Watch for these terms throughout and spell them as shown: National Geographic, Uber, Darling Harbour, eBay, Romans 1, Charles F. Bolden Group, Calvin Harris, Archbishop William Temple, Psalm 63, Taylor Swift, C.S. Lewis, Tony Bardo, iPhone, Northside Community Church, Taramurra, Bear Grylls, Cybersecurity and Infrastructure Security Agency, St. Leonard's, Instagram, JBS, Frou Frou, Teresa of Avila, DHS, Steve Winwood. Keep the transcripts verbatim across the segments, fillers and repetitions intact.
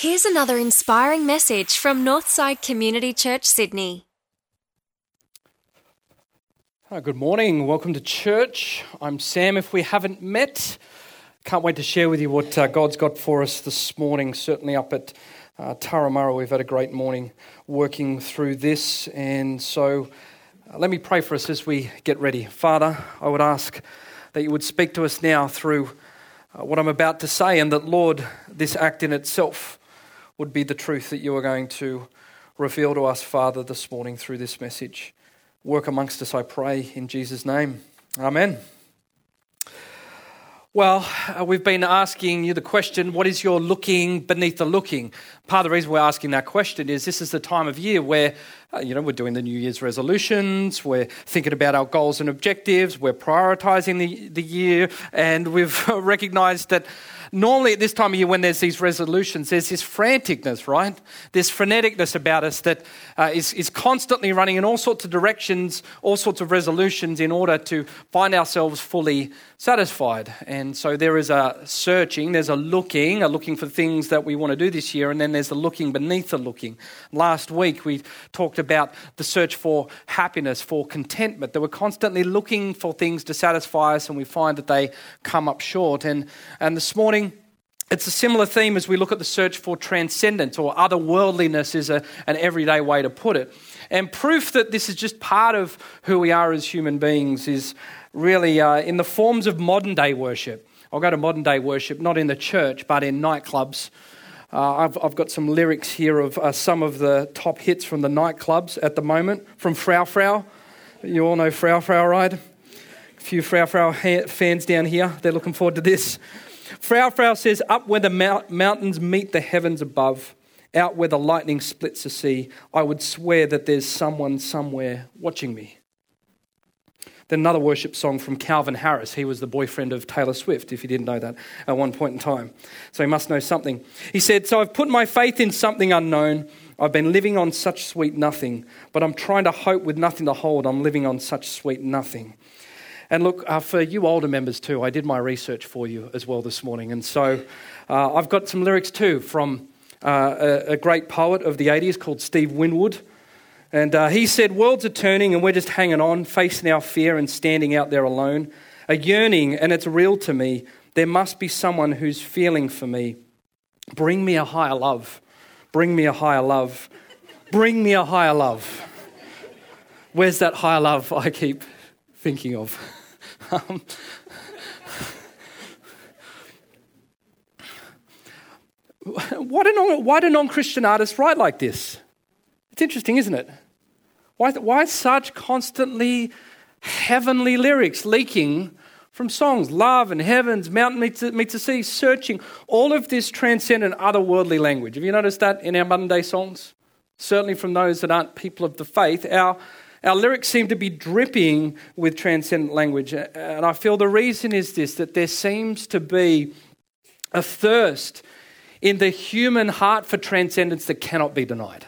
Here's another inspiring message from Northside Community Church, Sydney. Hi, good morning. Welcome to church. I'm Sam, if we haven't met. Can't wait to share with you what uh, God's got for us this morning. Certainly up at uh, Taramurra, we've had a great morning working through this. And so uh, let me pray for us as we get ready. Father, I would ask that you would speak to us now through uh, what I'm about to say, and that, Lord, this act in itself would be the truth that you are going to reveal to us, Father, this morning through this message. Work amongst us, I pray, in Jesus' name. Amen. Well, uh, we've been asking you the question, what is your looking beneath the looking? Part of the reason we're asking that question is this is the time of year where, uh, you know, we're doing the New Year's resolutions, we're thinking about our goals and objectives, we're prioritising the, the year, and we've recognised that normally at this time of year when there's these resolutions, there's this franticness, right? This freneticness about us that uh, is, is constantly running in all sorts of directions, all sorts of resolutions in order to find ourselves fully satisfied. And so there is a searching, there's a looking, a looking for things that we want to do this year, and then there's the looking beneath the looking. Last week we talked about the search for happiness, for contentment, that we're constantly looking for things to satisfy us and we find that they come up short. And, and this morning, it's a similar theme as we look at the search for transcendence, or otherworldliness is a, an everyday way to put it. And proof that this is just part of who we are as human beings is really uh, in the forms of modern-day worship. I'll go to modern-day worship, not in the church, but in nightclubs. Uh, I've, I've got some lyrics here of uh, some of the top hits from the nightclubs at the moment, from Frou Frou. You all know Frou Frou, right? A few Frou Frou ha- fans down here, they're looking forward to this. Frou Frou says, up where the mount- mountains meet the heavens above, out where the lightning splits the sea, I would swear that there's someone somewhere watching me. Then another worship song from Calvin Harris. He was the boyfriend of Taylor Swift, if you didn't know that, at one point in time. So he must know something. He said, so I've put my faith in something unknown. I've been living on such sweet nothing, but I'm trying to hope with nothing to hold. I'm living on such sweet nothing. And look, uh, for you older members too, I did my research for you as well this morning. And so uh, I've got some lyrics too from uh, a, a great poet of the eighties called Steve Winwood. And uh, he said, worlds are turning and we're just hanging on, facing our fear and standing out there alone. A yearning, and it's real to me, there must be someone who's feeling for me. Bring me a higher love. Bring me a higher love. Bring me a higher love. Where's that higher love I keep thinking of? Um, why do non, why do non-Christian artists write like this? It's interesting, isn't it? Why, why such constantly heavenly lyrics leaking from songs? Love and heavens, mountain meets, meets the sea, searching. All of this transcendent otherworldly language. Have you noticed that in our modern day songs? Certainly from those that aren't people of the faith, our Our lyrics seem to be dripping with transcendent language, and I feel the reason is this, that there seems to be a thirst in the human heart for transcendence that cannot be denied.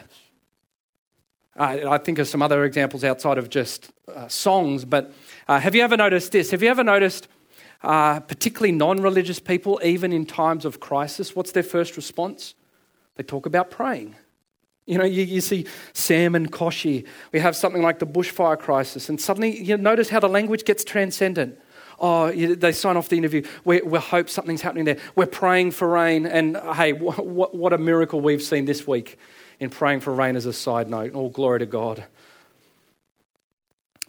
I, I think of some other examples outside of just uh, songs, but uh, have you ever noticed this? Have you ever noticed uh, particularly non-religious people, even in times of crisis, what's their first response? They talk about praying. You know, you, you see Sam and Koshy. We have something like the bushfire crisis, and suddenly you notice how the language gets transcendent. Oh, you, they sign off the interview. We, we hope something's happening there. We're praying for rain, and hey, what, what, what a miracle we've seen this week in praying for rain as a side note. All glory to God.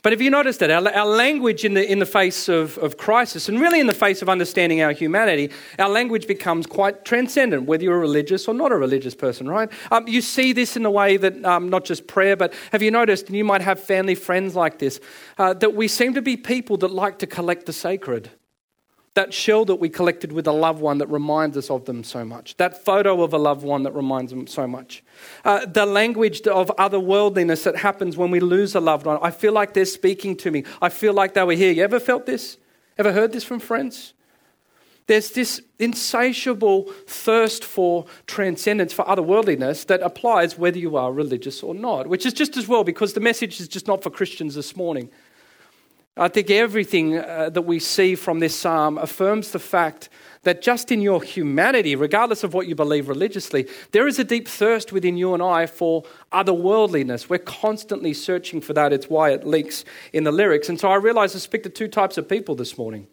But have you noticed that our, our language in the in the face of, of crisis, and really in the face of understanding our humanity, our language becomes quite transcendent, whether you're a religious or not a religious person, right? Um, you see this in the way that um, not just prayer, but have you noticed, and you might have family friends like this, uh, that we seem to be people that like to collect the sacred. That shell that we collected with a loved one that reminds us of them so much. That photo of a loved one that reminds them so much. Uh, the language of otherworldliness that happens when we lose a loved one. I feel like they're speaking to me. I feel like they were here. You ever felt this? Ever heard this from friends? There's this insatiable thirst for transcendence, for otherworldliness that applies whether you are religious or not, which is just as well because the message is just not for Christians this morning. I think everything uh, that we see from this psalm affirms the fact that just in your humanity, regardless of what you believe religiously, there is a deep thirst within you and I for otherworldliness. We're constantly searching for that. It's why it leaks in the lyrics. And so I realized I speak to two types of people this morning.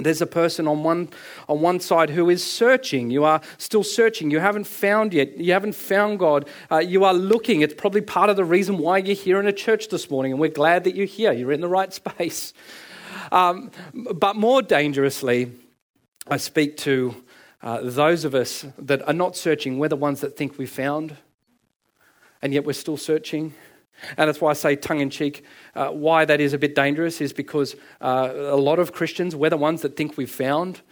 There's a person on one on one side who is searching. You are still searching. You haven't found yet. You haven't found God. Uh, you are looking. It's probably part of the reason why you're here in a church this morning, and we're glad that you're here. You're in the right space. Um, but more dangerously, I speak to uh, those of us that are not searching. We're the ones that think we found, and yet we're still searching. And that's why I say tongue-in-cheek, uh, why that is a bit dangerous is because uh, a lot of Christians, we're the ones that think we've found,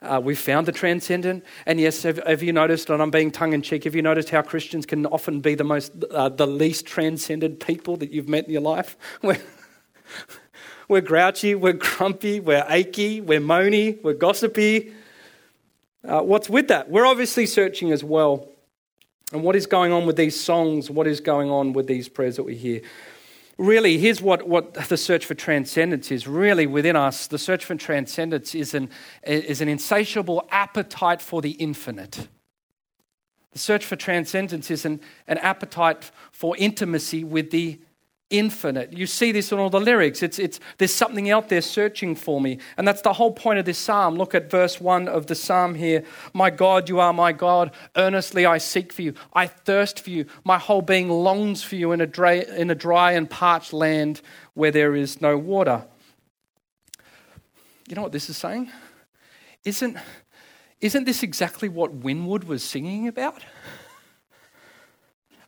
uh, we've found the transcendent. And yes, have, have you noticed, and I'm being tongue-in-cheek, have you noticed how Christians can often be the most, uh, the least transcendent people that you've met in your life? We're, we're grouchy, we're grumpy, we're achy, we're moany, we're gossipy. Uh, what's with that? We're obviously searching as well. And what is going on with these songs? What is going on with these prayers that we hear? Really, here's what, what the search for transcendence is. Really, within us, the search for transcendence is an, is an insatiable appetite for the infinite. The search for transcendence is an, an appetite for intimacy with the infinite. You see this in all the lyrics. It's it's there's something out there searching for me. And that's the whole point of this psalm. Look at verse one of the psalm here. My God, you are my God. Earnestly I seek for you. I thirst for you. My whole being longs for you in a dry, in a dry and parched land where there is no water. You know what this is saying? Isn't isn't this exactly what Winwood was singing about?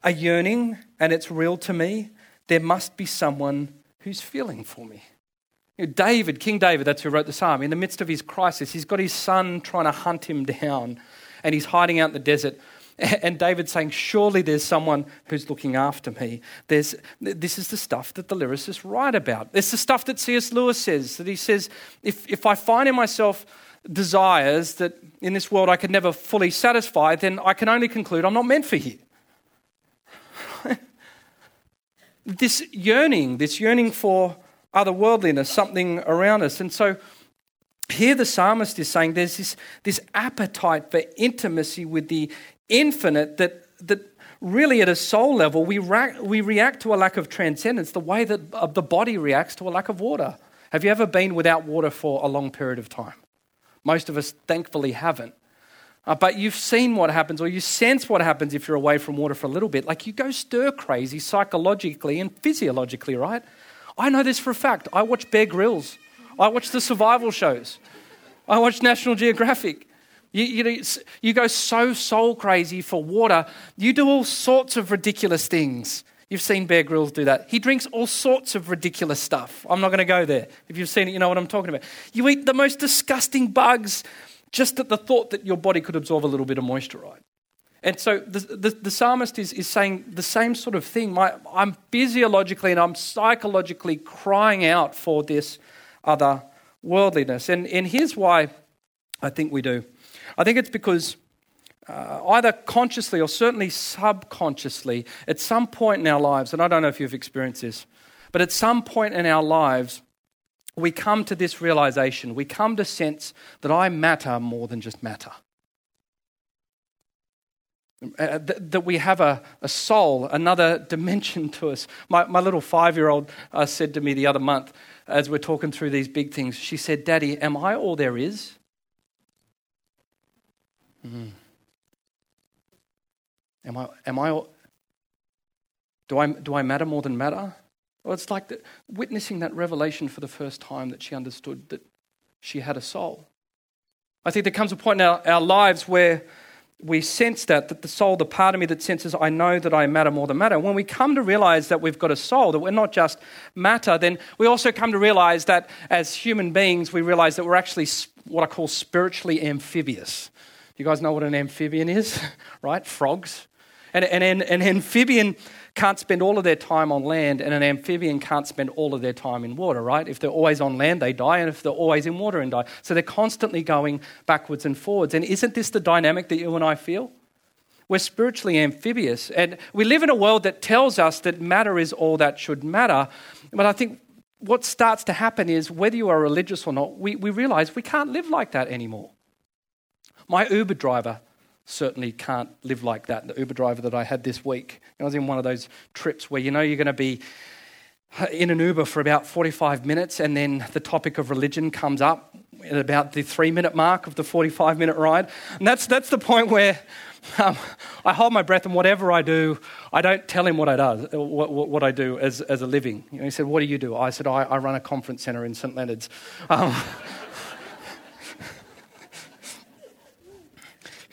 A yearning, and it's real to me. There must be someone who's feeling for me. You know, David, King David, that's who wrote the psalm. In the midst of his crisis, he's got his son trying to hunt him down, and he's hiding out in the desert. And David's saying, surely there's someone who's looking after me. There's, this is the stuff that the lyricists write about. It's the stuff that C S. Lewis says, that he says, if, if I find in myself desires that in this world I could never fully satisfy, then I can only conclude I'm not meant for you. This yearning, this yearning for otherworldliness, something around us. And so here the psalmist is saying there's this, this appetite for intimacy with the infinite that that really at a soul level we, ra- we react to a lack of transcendence the way that uh, the body reacts to a lack of water. Have you ever been without water for a long period of time? Most of us thankfully haven't. Uh, but you've seen what happens, or you sense what happens if you're away from water for a little bit. Like you go stir crazy psychologically and physiologically, right? I know this for a fact. I watch Bear Grylls. I watch the survival shows. I watch National Geographic. You, you, you go so soul crazy for water. You do all sorts of ridiculous things. You've seen Bear Grylls do that. He drinks all sorts of ridiculous stuff. I'm not going to go there. If you've seen it, you know what I'm talking about. You eat the most disgusting bugs, just at the thought that your body could absorb a little bit of moisture, right? And so the, the, the psalmist is, is saying the same sort of thing. My, I'm physiologically and I'm psychologically crying out for this other worldliness. And, and here's why I think we do. I think it's because uh, either consciously or certainly subconsciously, at some point in our lives, and I don't know if you've experienced this, but at some point in our lives, we come to this realization, we come to sense that I matter more than just matter. Uh, th- that we have a, a soul, another dimension to us. My, my little five-year-old uh, said to me the other month, as we're talking through these big things, she said, Daddy, am I all there is? Mm. Am I, am I all, do I, do I matter more than matter? Well, it's like the, witnessing that revelation for the first time that she understood that she had a soul. I think there comes a point in our, our lives where we sense that, that the soul, the part of me that senses, I know that I matter more than matter. When we come to realize that we've got a soul, that we're not just matter, then we also come to realize that as human beings, we realize that we're actually what I call spiritually amphibious. You guys know what an amphibian is, right? Frogs. And an, an, an amphibian can't spend all of their time on land, and an amphibian can't spend all of their time in water, right? If they're always on land, they die, and if they're always in water, they die. So they're constantly going backwards and forwards. And isn't this the dynamic that you and I feel? We're spiritually amphibious, and we live in a world that tells us that matter is all that should matter. But I think what starts to happen is, whether you are religious or not, we, we realise we can't live like that anymore. My Uber driver certainly can't live like that, the Uber driver that I had this week. I was in one of those trips where you know you're going to be in an Uber for about forty-five minutes, and then the topic of religion comes up at about the three-minute mark of the forty-five-minute ride. And that's that's the point where um, I hold my breath, and whatever I do, I don't tell him what I does, what, what I do as, as a living. You know, he said, "What do you do?" I said, I, I run a conference centre in Saint Leonard's. Um,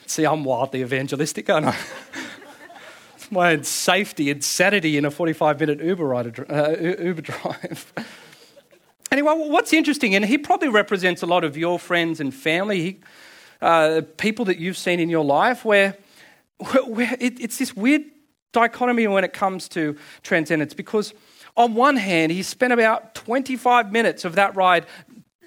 see, I'm wildly evangelistic, aren't I? My own safety and sanity in a forty-five-minute Uber ride, uh, Uber drive. Anyway, what's interesting, and he probably represents a lot of your friends and family, he, uh, people that you've seen in your life, where, where it, it's this weird dichotomy when it comes to transcendence, because on one hand, he spent about twenty-five minutes of that ride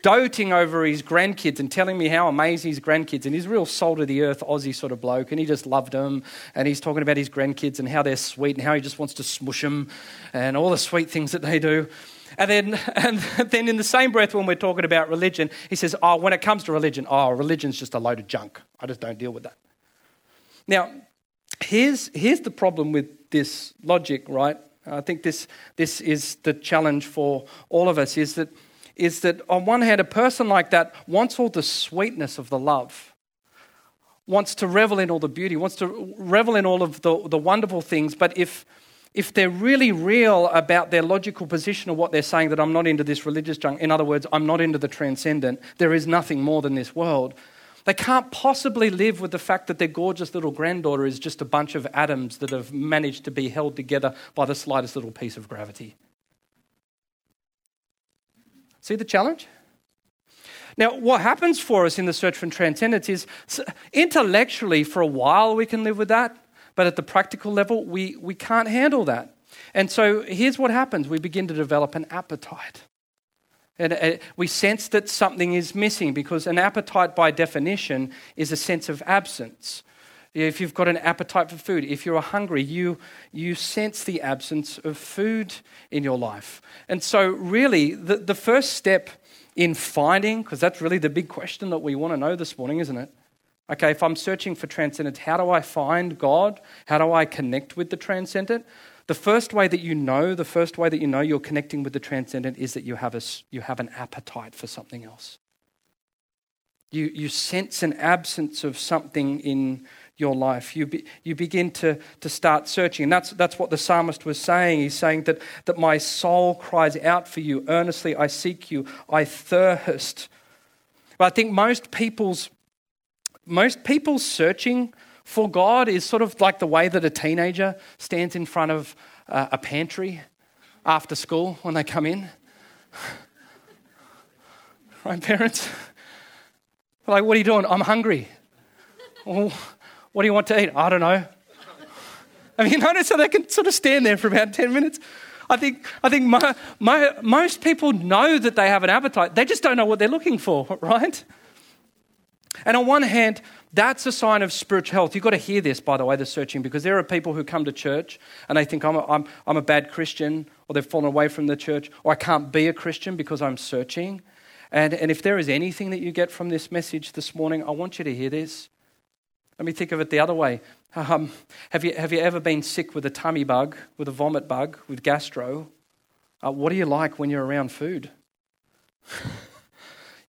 doting over his grandkids and telling me how amazing his grandkids, and he's a real soul-to-the-earth Aussie sort of bloke, and he just loved them, and he's talking about his grandkids and how they're sweet and how he just wants to smush them and all the sweet things that they do. And then and then in the same breath, when we're talking about religion, he says, oh, when it comes to religion, oh, religion's just a load of junk. I just don't deal with that. Now, here's here's the problem with this logic, right? I think this this is the challenge for all of us, is that is that on one hand, a person like that wants all the sweetness of the love, wants to revel in all the beauty, wants to revel in all of the, the wonderful things. But if if they're really real about their logical position or what they're saying, that I'm not into this religious junk, in other words, I'm not into the transcendent, there is nothing more than this world, they can't possibly live with the fact that their gorgeous little granddaughter is just a bunch of atoms that have managed to be held together by the slightest little piece of gravity. See the challenge? Now, what happens for us in the search for transcendence is, intellectually, for a while we can live with that, but at the practical level, we, we can't handle that. And so here's what happens. We begin to develop an appetite. And uh, we sense that something is missing, because an appetite, by definition, is a sense of absence. If you've got an appetite for food, if you're hungry, you you sense the absence of food in your life. And so really, the, the first step in finding, because that's really the big question that we want to know this morning, isn't it? Okay, if I'm searching for transcendence, how do I find God? How do I connect with the transcendent? The first way that you know, the first way that you know you're connecting with the transcendent is that you have a, you have an appetite for something else. You you sense an absence of something in your life. You be, you begin to, to start searching. And that's that's what the psalmist was saying. He's saying that, that my soul cries out for you. Earnestly I seek you. I thirst. But I think most people's most people's searching for God is sort of like the way that a teenager stands in front of uh, a pantry after school when they come in. Right, parents? Like, what are you doing? I'm hungry. Well, what do you want to eat? I don't know. I mean, you notice how they can sort of stand there for about ten minutes? I think I think my, my, most people know that they have an appetite. They just don't know what they're looking for, right? And on one hand, that's a sign of spiritual health. You've got to hear this, by the way, the searching, because there are people who come to church and they think, I'm a, I'm, I'm a bad Christian, or they've fallen away from the church, or I can't be a Christian because I'm searching. And, and if there is anything that you get from this message this morning, I want you to hear this. Let me think of it the other way. Um, have you have you ever been sick with a tummy bug, with a vomit bug, with gastro? Uh, what do you like when you're around food?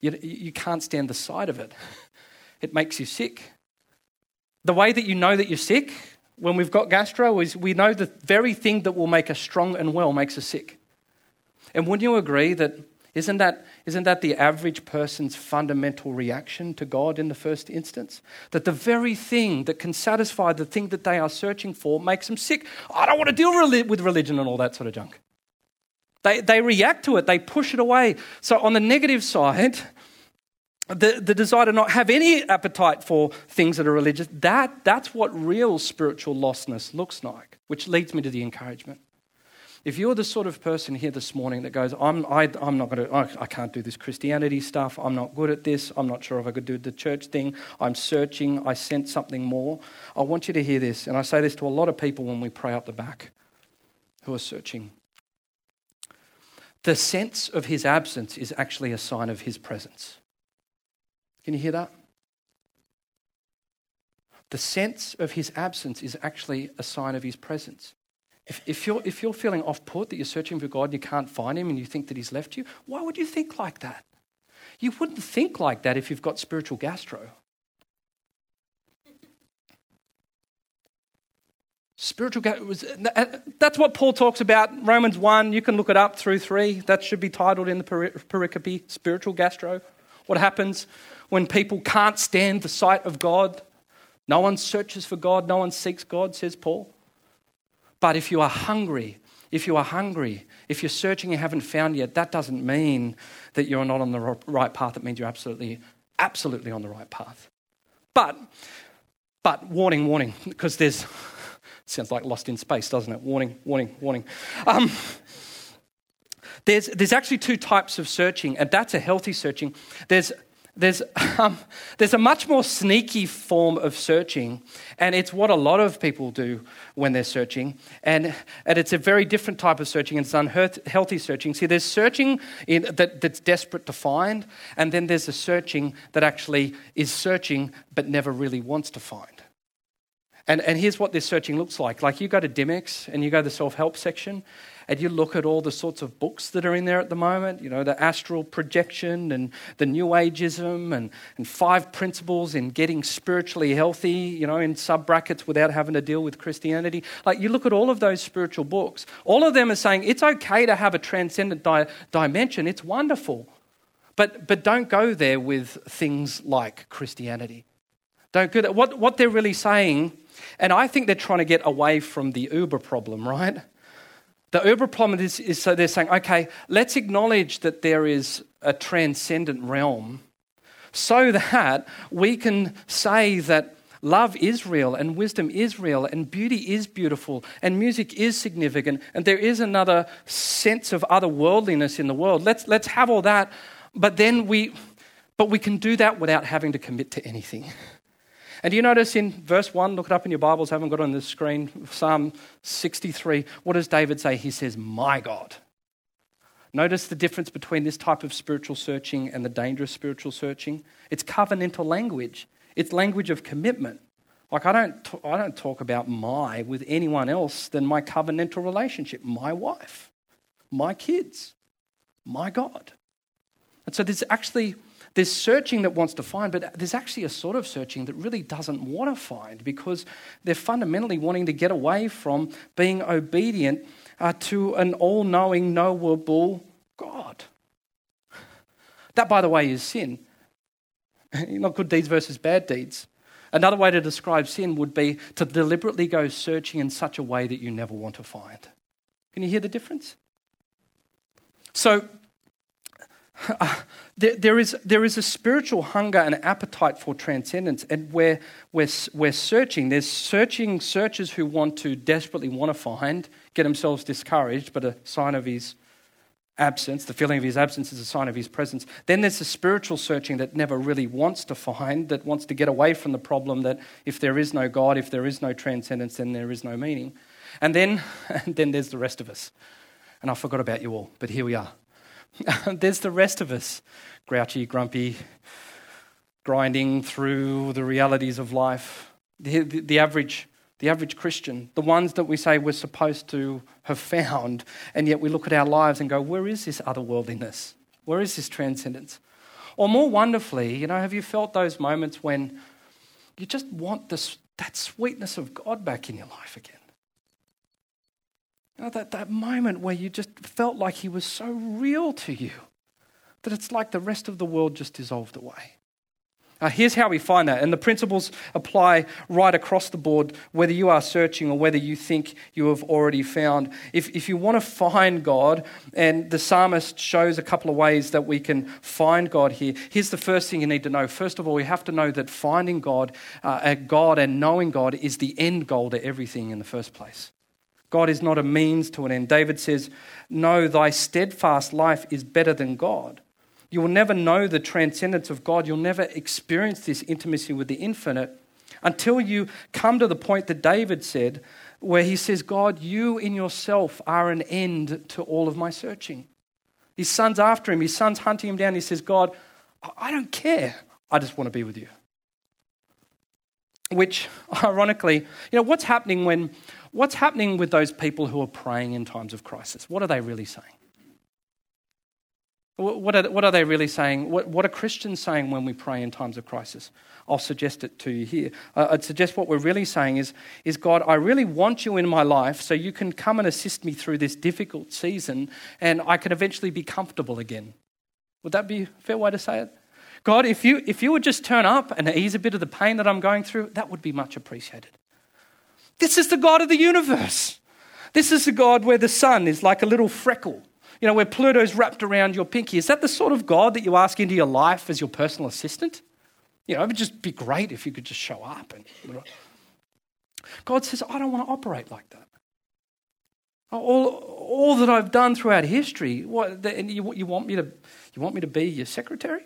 you, you can't stand the sight of it. It makes you sick. The way that you know that you're sick when we've got gastro is we know the very thing that will make us strong and well makes us sick. And wouldn't you agree that Isn't that, isn't that the average person's fundamental reaction to God in the first instance? That the very thing that can satisfy the thing that they are searching for makes them sick. I don't want to deal with religion and all that sort of junk. They they react to it. They push it away. So on the negative side, the, the desire to not have any appetite for things that are religious, that that's what real spiritual lostness looks like, which leads me to the encouragement. If you're the sort of person here this morning that goes, I'm, I, I'm not going to, I can't do this Christianity stuff. I'm not good at this. I'm not sure if I could do the church thing. I'm searching. I sense something more. I want you to hear this. And I say this to a lot of people when we pray up the back who are searching. the sense of his absence is actually a sign of his presence. Can you hear that? The sense of his absence is actually a sign of his presence. If, if, you're, if you're feeling off-put, that you're searching for God and you can't find him and you think that he's left you, why would you think like that? You wouldn't think like that if you've got spiritual gastro. Spiritual gastro, that's what Paul talks about, Romans one, you can look it up through three, that should be titled in the pericope, spiritual gastro. What happens when people can't stand the sight of God? No one searches for God, no one seeks God, says Paul. But if you are hungry, if you are hungry, if you're searching and haven't found yet, that doesn't mean that you're not on the right path. It means you're absolutely, absolutely on the right path. But, but warning, warning, because there's, sounds like Lost in Space, doesn't it? Warning, warning, warning. Um, there's, there's actually two types of searching, and that's a healthy searching. There's There's um, there's a much more sneaky form of searching, and it's what a lot of people do when they're searching, and, and it's a very different type of searching, and it's unhealthy searching. See, there's searching in, that, that's desperate to find, and then there's a searching that actually is searching but never really wants to find. And and here's what this searching looks like. Like you go to Dimex and you go to the self-help section, and you look at all the sorts of books that are in there at the moment, you know, the astral projection and the New Ageism and, and five principles in getting spiritually healthy, you know, in sub brackets without having to deal with Christianity. Like you look at all of those spiritual books, all of them are saying it's okay to have a transcendent di- dimension, it's wonderful. But, but don't go there with things like Christianity. Don't go there. What, what they're really saying, and I think they're trying to get away from the Uber problem, right? The Uber problem is, is so they're saying, okay, let's acknowledge that there is a transcendent realm so that we can say that love is real and wisdom is real and beauty is beautiful and music is significant and there is another sense of otherworldliness in the world. Let's let's have all that, but then we but we can do that without having to commit to anything. And do you notice in verse one, look it up in your Bibles, I haven't got it on the screen, Psalm sixty-three, what does David say? He says, my God. Notice the difference between this type of spiritual searching and the dangerous spiritual searching. It's covenantal language. It's language of commitment. Like I don't, t- I don't talk about my with anyone else than my covenantal relationship, my wife, my kids, my God. And so there's actually... There's searching that wants to find, but there's actually a sort of searching that really doesn't want to find because they're fundamentally wanting to get away from being obedient uh, to an all-knowing, knowable God. That, by the way, is sin. Not good deeds versus bad deeds. Another way to describe sin would be to deliberately go searching in such a way that you never want to find. Can you hear the difference? So... Uh, there, there is there is a spiritual hunger and appetite for transcendence, and we're, we're, we're searching. There's searching searchers who want to desperately want to find, get themselves discouraged, but a sign of his absence, the feeling of his absence is a sign of his presence. Then there's the spiritual searching that never really wants to find, that wants to get away from the problem that if there is no God, if there is no transcendence, then there is no meaning. And then, and then there's the rest of us. And I forgot about you all, but here we are. There's the rest of us, grouchy, grumpy, grinding through the realities of life. The, the, the average, the average Christian, the ones that we say we're supposed to have found, and yet we look at our lives and go, "Where is this otherworldliness? Where is this transcendence?" Or more wonderfully, you know, have you felt those moments when you just want this that sweetness of God back in your life again? You know, that, that moment where you just felt like he was so real to you that it's like the rest of the world just dissolved away. Uh, here's how we find that, and the principles apply right across the board, whether you are searching or whether you think you have already found. If, if you want to find God, and the psalmist shows a couple of ways that we can find God here, here's the first thing you need to know. First of all, we have to know that finding God, uh, God and knowing God is the end goal to everything in the first place. God is not a means to an end. David says, no, thy steadfast life is better than God. You will never know the transcendence of God. You'll never experience this intimacy with the infinite until you come to the point that David said, where he says, God, you in yourself are an end to all of my searching. His son's after him. His son's hunting him down. He says, God, I don't care. I just want to be with you. Which, ironically, you know, what's happening when, what's happening with those people who are praying in times of crisis? What are they really saying? What are, what are they really saying? What, what are Christians saying when we pray in times of crisis? I'll suggest it to you here. Uh, I'd suggest what we're really saying is, is, God, I really want you in my life so you can come and assist me through this difficult season and I can eventually be comfortable again. Would that be a fair way to say it? God, if you if you would just turn up and ease a bit of the pain that I'm going through, that would be much appreciated. This is the God of the universe. This is the God where the sun is like a little freckle, you know, where Pluto's wrapped around your pinky. Is that the sort of God that you ask into your life as your personal assistant? You know, it would just be great if you could just show up. And God says, I don't want to operate like that. All, all that I've done throughout history, what, and you, you want me to, you want me to be your secretary?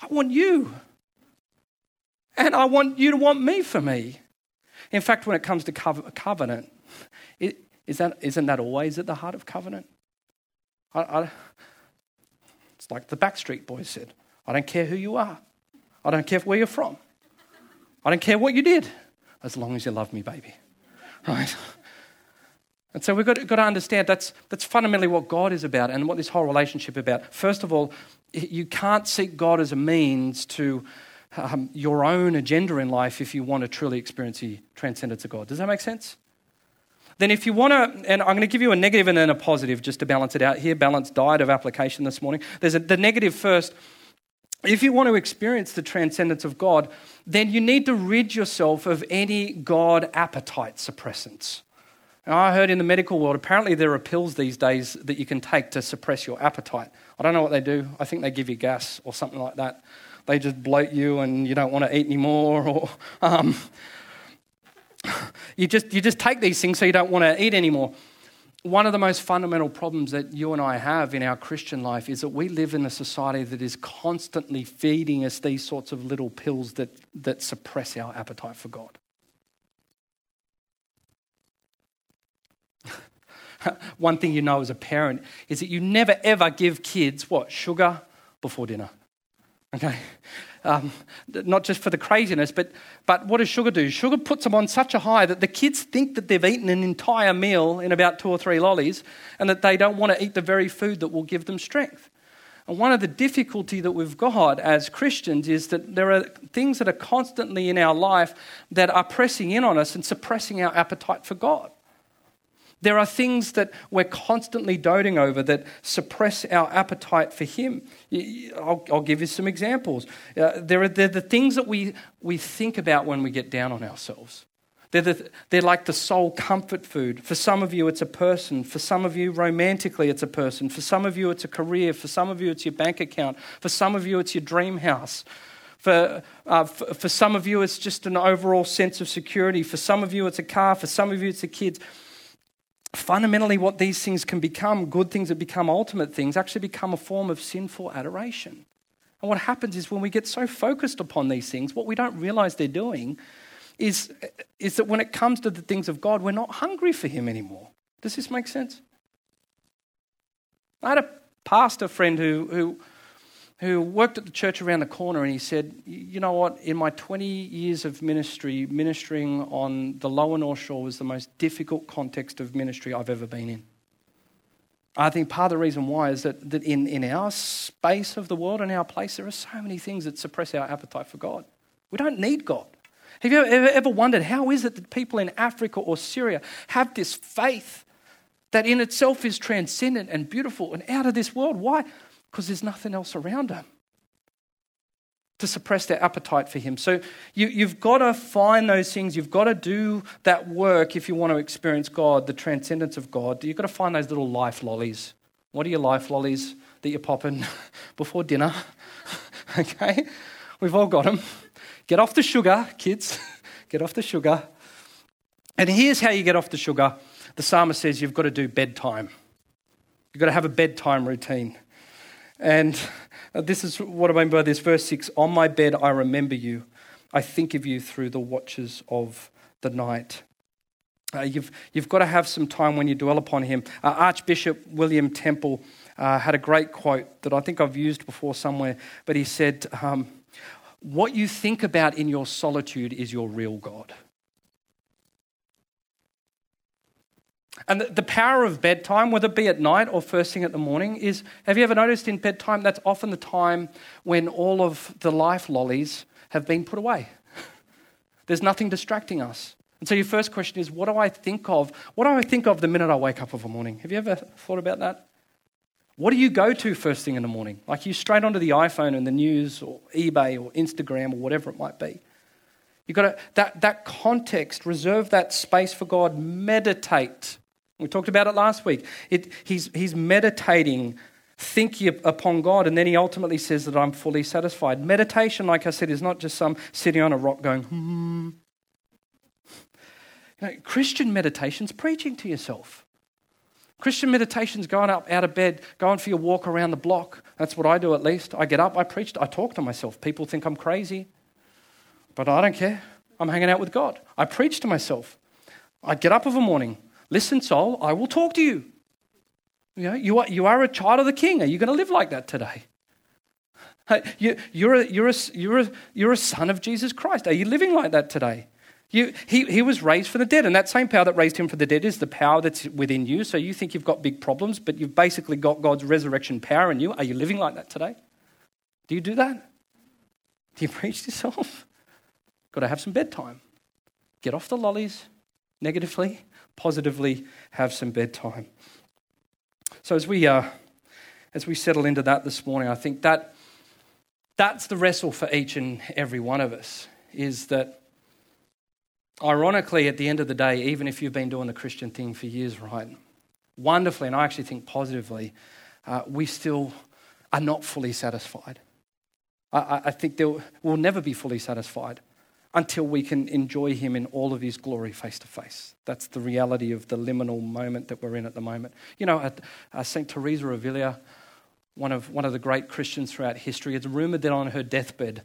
I want you. And I want you to want me for me. In fact, when it comes to covenant, it, is that, isn't that always at the heart of covenant? I, I, it's like the Backstreet Boys said, I don't care who you are. I don't care where you're from. I don't care what you did, as long as you love me, baby. Right? And so we've got, got to understand that's that's fundamentally what God is about and what this whole relationship is about. First of all, you can't seek God as a means to um, your own agenda in life if you want to truly experience the transcendence of God. Does that make sense? Then if you want to, and I'm going to give you a negative and then a positive just to balance it out here, balance diet of application this morning. There's a, the negative first. If you want to experience the transcendence of God, then you need to rid yourself of any God appetite suppressants. Now, I heard in the medical world, apparently there are pills these days that you can take to suppress your appetite. I don't know what they do. I think they give you gas or something like that. They just bloat you and you don't want to eat anymore. Or um, you just you just take these things so you don't want to eat anymore. One of the most fundamental problems that you and I have in our Christian life is that we live in a society that is constantly feeding us these sorts of little pills that, that suppress our appetite for God. One thing you know as a parent is that you never, ever give kids, what, sugar before dinner, okay? Um, not just for the craziness, but but what does sugar do? Sugar puts them on such a high that the kids think that they've eaten an entire meal in about two or three lollies and that they don't want to eat the very food that will give them strength. And one of the difficulty that we've got as Christians is that there are things that are constantly in our life that are pressing in on us and suppressing our appetite for God. There are things that we're constantly doting over that suppress our appetite for Him. I'll, I'll give you some examples. Uh, there are they're the things that we, we think about when we get down on ourselves. They're, the, they're like the soul comfort food. For some of you, it's a person. For some of you, romantically, it's a person. For some of you, it's a career. For some of you, it's your bank account. For some of you, it's your dream house. For, uh, for for some of you, it's just an overall sense of security. For some of you, it's a car. For some of you, it's the kids. Fundamentally, what these things can become, good things that become ultimate things, actually become a form of sinful adoration. And what happens is when we get so focused upon these things, what we don't realize they're doing is, is that when it comes to the things of God, we're not hungry for Him anymore. Does this make sense? I had a pastor friend who, who, who worked at the church around the corner and he said, you know what, in my twenty years of ministry, ministering on the lower North Shore was the most difficult context of ministry I've ever been in. I think part of the reason why is that, that in, in our space of the world and our place, there are so many things that suppress our appetite for God. We don't need God. Have you ever, ever wondered how is it that people in Africa or Syria have this faith that in itself is transcendent and beautiful and out of this world? Why? Because there's nothing else around them to suppress their appetite for Him. So you, you've got to find those things. You've got to do that work if you want to experience God, the transcendence of God. You've got to find those little life lollies. What are your life lollies that you're popping before dinner? Okay? We've all got them. Get off the sugar, kids. Get off the sugar. And here's how you get off the sugar. The psalmist says you've got to do bedtime. You've got to have a bedtime routine. And this is what I mean by this, verse six, on my bed I remember you. I think of you through the watches of the night. Uh, you've you've got to have some time when you dwell upon him. Uh, Archbishop William Temple uh, had a great quote that I think I've used before somewhere, but he said, um, what you think about in your solitude is your real God. And the, the power of bedtime, whether it be at night or first thing at the morning, is, have you ever noticed in bedtime, that's often the time when all of the life lollies have been put away. There's nothing distracting us. And so your first question is, what do I think of? What do I think of the minute I wake up of a morning? Have you ever thought about that? What do you go to first thing in the morning? Like, you straight onto the iPhone and the news or eBay or Instagram or whatever it might be. You've got to, that, that context, reserve that space for God, meditate. We talked about it last week. It, he's, he's meditating, think upon God, and then he ultimately says that I'm fully satisfied. Meditation, like I said, is not just some sitting on a rock going, hmm. You know, Christian meditation's preaching to yourself. Christian meditation's going up out of bed, going for your walk around the block. That's what I do, at least. I get up, I preach, I talk to myself. People think I'm crazy, but I don't care. I'm hanging out with God. I preach to myself. I get up of a morning. Listen, soul, I will talk to you. You know, you are, you are a child of the King. Are you going to live like that today? You, you're, a, you're, a, you're, a, you're a son of Jesus Christ. Are you living like that today? You, he, he was raised from the dead, and that same power that raised him from the dead is the power that's within you. So you think you've got big problems, but you've basically got God's resurrection power in you. Are you living like that today? Do you do that? Do you preach to yourself? Got to have some bedtime. Get off the lollies, negatively, positively have some bedtime. So as we uh, as we settle into that this morning, I think that that's the wrestle for each and every one of us, is that ironically, at the end of the day, even if you've been doing the Christian thing for years, right, wonderfully, and I actually think positively, uh, we still are not fully satisfied. I, I think there, we'll never be fully satisfied until we can enjoy him in all of his glory face to face. That's the reality of the liminal moment that we're in at the moment. You know, at uh, Saint Teresa of Avila, one of, one of the great Christians throughout history, it's rumoured that on her deathbed,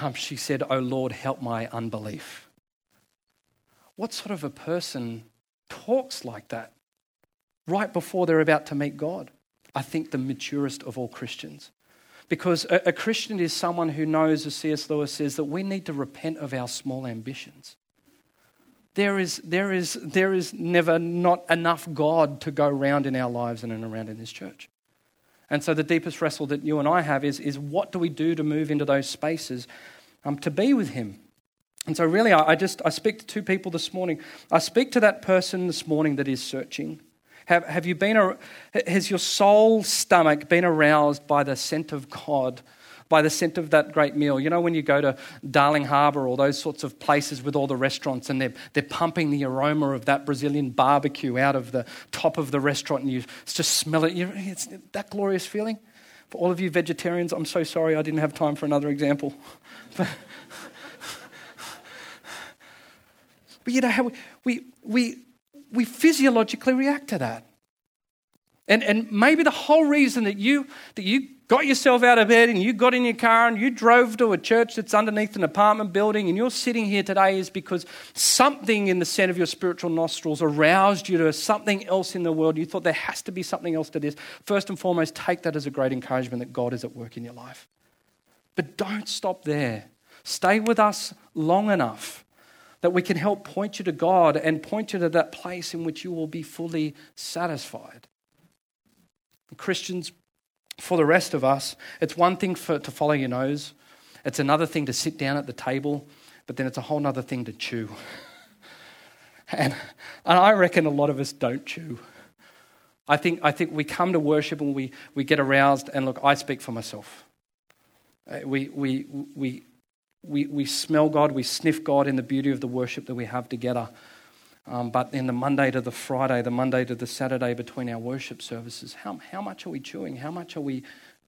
um, she said, "Oh Lord, help my unbelief." What sort of a person talks like that right before they're about to meet God? I think the maturest of all Christians. Because a, a Christian is someone who knows, as C S Lewis says, that we need to repent of our small ambitions. There is, there is, there is never not enough God to go round in our lives and around in this church. And so the deepest wrestle that you and I have is, is what do we do to move into those spaces um, to be with him? And so really, I just, I speak to two people this morning. I speak to that person this morning that is searching. Have, have you been, has your soul stomach been aroused by the scent of God, by the scent of that great meal? You know, when you go to Darling Harbour or those sorts of places with all the restaurants, and they're, they're pumping the aroma of that Brazilian barbecue out of the top of the restaurant, and you just smell it. You, it's that glorious feeling. For all of you vegetarians, I'm so sorry I didn't have time for another example. But, But you know how we, we we we physiologically react to that, and and maybe the whole reason that you that you got yourself out of bed and you got in your car and you drove to a church that's underneath an apartment building and you're sitting here today is because something in the scent of your spiritual nostrils aroused you to something else in the world. You thought there has to be something else to this. First and foremost, take that as a great encouragement that God is at work in your life, but don't stop there. Stay with us long enough that we can help point you to God and point you to that place in which you will be fully satisfied. Christians, for the rest of us, it's one thing for, to follow your nose. It's another thing to sit down at the table, but then it's a whole other thing to chew. and, and I reckon a lot of us don't chew. I think, I think we come to worship and we, we get aroused, and look, I speak for myself. We... we, we We we smell God, we sniff God in the beauty of the worship that we have together. Um, but in the Monday to the Friday, the Monday to the Saturday between our worship services, how how much are we chewing? How much are we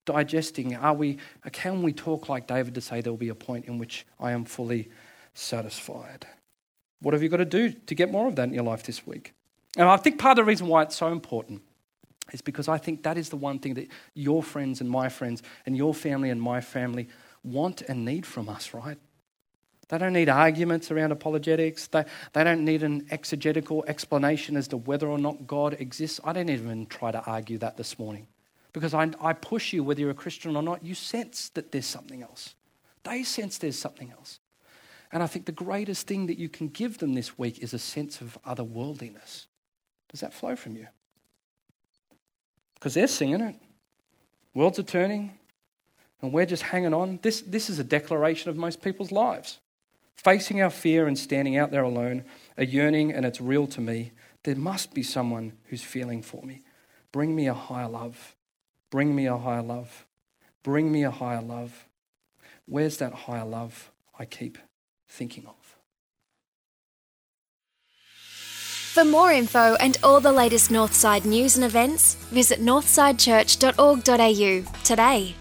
digesting? Are we can we talk like David to say there will be a point in which I am fully satisfied? What have you got to do to get more of that in your life this week? And I think part of the reason why it's so important is because I think that is the one thing that your friends and my friends and your family and my family want and need from us, right? They don't need arguments around apologetics. They, they don't need an exegetical explanation as to whether or not God exists. I didn't even try to argue that this morning because I, I push you, whether you're a Christian or not, you sense that there's something else. They sense there's something else. And I think the greatest thing that you can give them this week is a sense of otherworldliness. Does that flow from you? Because they're singing it. Worlds are turning and we're just hanging on. This, this is a declaration of most people's lives. Facing our fear and standing out there alone, a yearning and it's real to me. There must be someone who's feeling for me. Bring me a higher love. Bring me a higher love. Bring me a higher love. Where's that higher love I keep thinking of? For more info and all the latest Northside news and events, visit northside church dot org dot a u today.